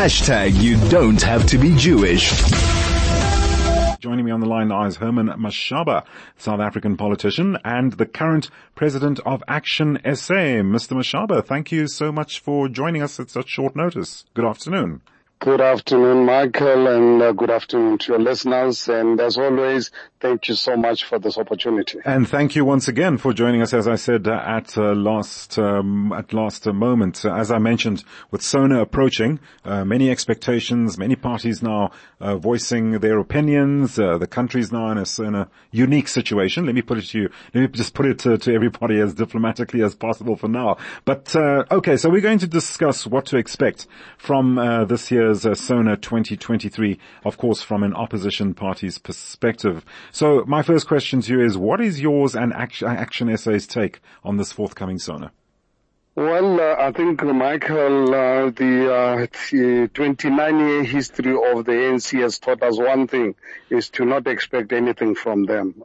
Hashtag you don't have to be Jewish. Joining me on the line now is Herman Mashaba, South African politician and the current president of ActionSA. Mr. Mashaba, thank you so much for joining us at such short notice. Good afternoon. Good afternoon, Michael, and good afternoon to your listeners. And as always, thank you so much for this opportunity. And thank you once again for joining us, as I said, at last moment. As I mentioned, with SONA approaching, many expectations, many parties now voicing their opinions. The country's now in a unique situation. Let me put it to you. Let me just put it to everybody as diplomatically as possible for now. But okay, so we're going to discuss what to expect from this year. SONA 2023, of course, from an opposition party's perspective. So my first question to you is, what is yours and ActionSA's take on this forthcoming SONA? Well, I think, Michael, the 29-year history of the ANC has taught us one thing, is to not expect anything from them.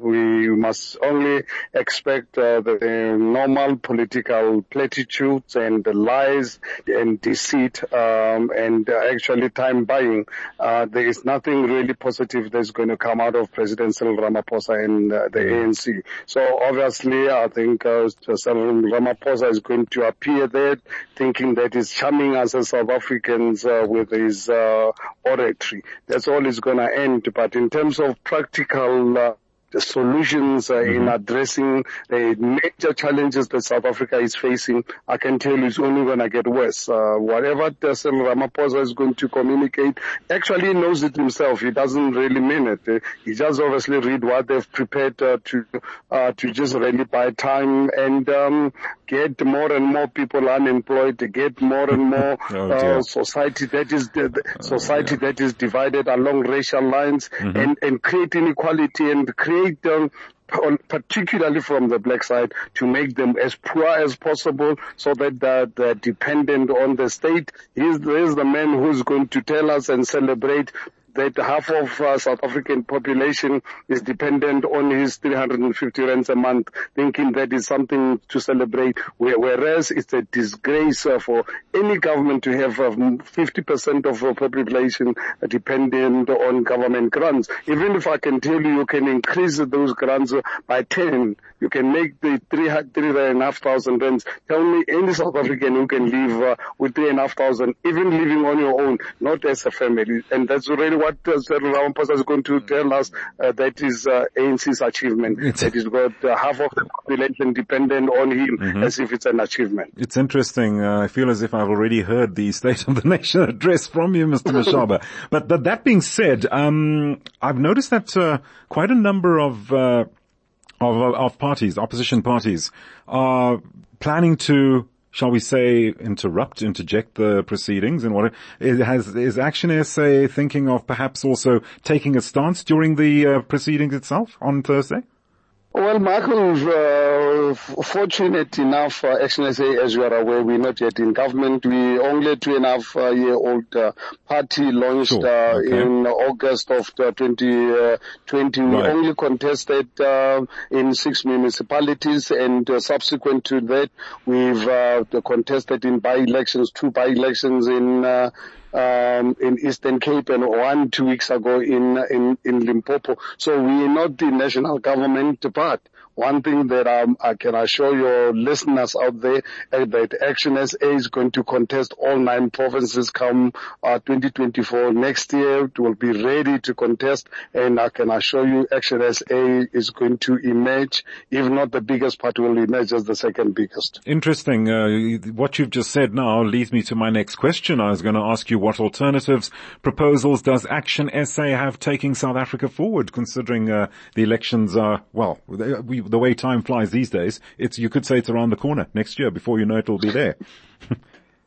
We must only expect the normal political platitudes and lies and deceit and actually time buying. There is nothing really positive that's going to come out of President Cyril Ramaphosa and the ANC. So obviously, I think Cyril Ramaphosa is going to appear there thinking that he's charming us as South Africans with his oratory. That's all it's going to end. But in terms of practical solutions in addressing the major challenges that South Africa is facing, I can tell you it's only going to get worse. Whatever Cyril Ramaphosa is going to communicate, actually he knows it himself. He doesn't really mean it. He just obviously read what they've prepared to just really buy time and get more and more people unemployed, to get more and more society that is that is divided along racial lines and create inequality and create them, particularly from the black side, to make them as poor as possible so that they're dependent on the state. He's the man who's going to tell us and celebrate that half of South African population is dependent on his 350 rands a month, thinking that is something to celebrate, whereas it's a disgrace for any government to have 50% of the population dependent on government grants. Even if I can tell you can increase those grants by 10, you can make the 3,500 rands. Tell me any South African who can live with 3,500, even living on your own, not as a family. And that's really what Cyril Ramaphosa is going to tell us, that is ANC's achievement. That he's got half of the population dependent on him as if it's an achievement. It's interesting. I feel as if I've already heard the State of the Nation address from you, Mr. Mashaba. But that being said, I've noticed that quite a number of parties, opposition parties, are planning to, shall we say, interject the proceedings, and what it has is ActionSA thinking of perhaps also taking a stance during the proceedings itself on Thursday? Well, Michael, fortunate enough, ActionSA, as you are aware, we're not yet in government. We only a 2.5-year-old party launched in August of 2020. Right. We only contested in 6 municipalities, and subsequent to that, we've contested in by-elections, 2 by-elections in Eastern Cape, and 1-2 weeks ago in Limpopo. So we're not the national government, but one thing that I can assure your listeners out there that ActionSA is going to contest all 9 provinces come 2024. Next year, it will be ready to contest, and I can assure you ActionSA is going to emerge. If not the biggest party, will emerge as the second biggest. Interesting. What you've just said now leads me to my next question. I was going to ask you, what alternatives, proposals does ActionSA have taking South Africa forward, considering the elections are, well, the way time flies these days, you could say it's around the corner next year. Before you know it, will be there.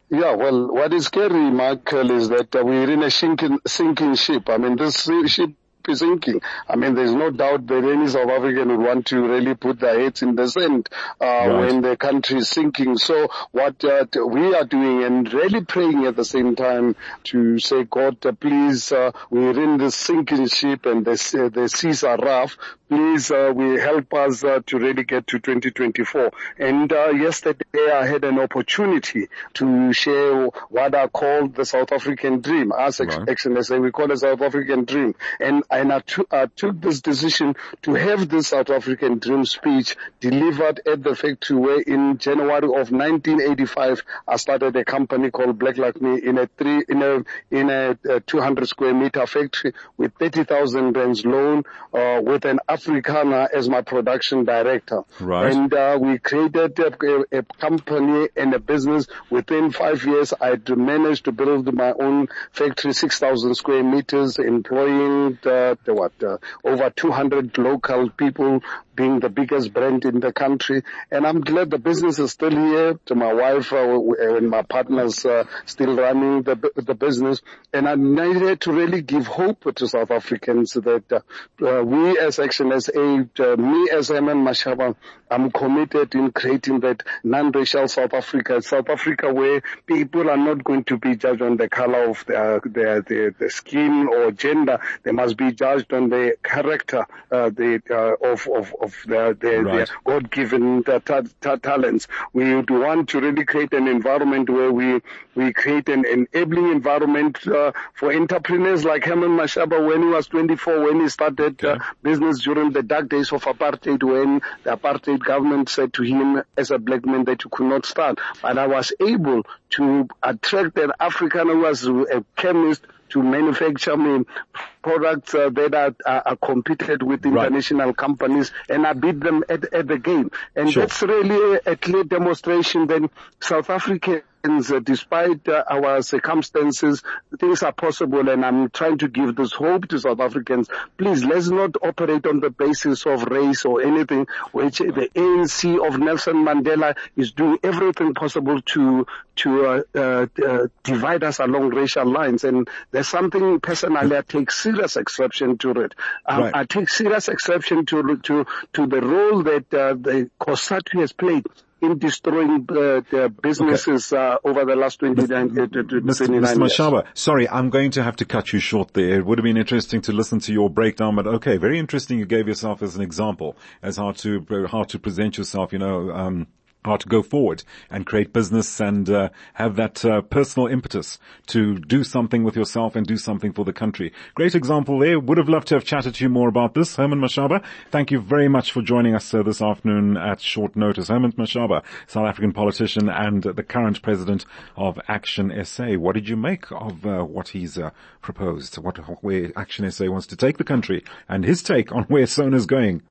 Yeah, well, what is scary, Michael, is that we're in a sinking ship. I mean, this ship is sinking. I mean, there's no doubt that any South African would want to really put their heads in the sand when the country is sinking. So what we are doing and really praying at the same time to say, God, please, we're in this sinking ship and the seas are rough. please will help us to really get to 2024. And yesterday I had an opportunity to share what I called the South African dream. As ActionSA, we call it South African dream. And I took this decision to have this South African dream speech delivered at the factory where in January of 1985 I started a company called Black Like Me in a 200 square meter factory with 30,000 rands loan with an Africana as my production director. Right. And we created a company and a business. Within 5 years, I managed to build my own factory, 6,000 square meters, employing over 200 local people, being the biggest brand in the country. And I'm glad the business is still here. To my wife and my partners still running the business. And I'm needed to really give hope to South Africans that we as ActionSA, me as Herman Mashaba, I'm committed in creating that non-racial South Africa where people are not going to be judged on the color of their skin or gender. They must be judged on the character of their God-given talents. We want to really create an environment where we create an enabling environment for entrepreneurs like Herman Mashaba when he was 24, when he started business during the dark days of apartheid, when the apartheid government said to him as a black man that you could not start. And I was able to attract an African who was a chemist to manufacture me products that are competed with international companies, and I beat them at the game. And that's really a clear demonstration that South Africa, despite our circumstances, things are possible, and I'm trying to give this hope to South Africans. Please, let's not operate on the basis of race or anything, which the ANC of Nelson Mandela is doing everything possible to divide us along racial lines. And there's something personally I take serious exception to it. I take serious exception to the role that the Cosatu has played in destroying the businesses over the last 29 years. Mashaba, sorry, I'm going to have to cut you short there. It would have been interesting to listen to your breakdown, but okay, very interesting. You gave yourself as an example as how to present yourself, how to go forward and create business and have that personal impetus to do something with yourself and do something for the country. Great example there. Would have loved to have chatted to you more about this. Herman Mashaba, thank you very much for joining us this afternoon at short notice. Herman Mashaba, South African politician and the current president of ActionSA. What did you make of what he's proposed, where ActionSA wants to take the country, and his take on where SONA is going?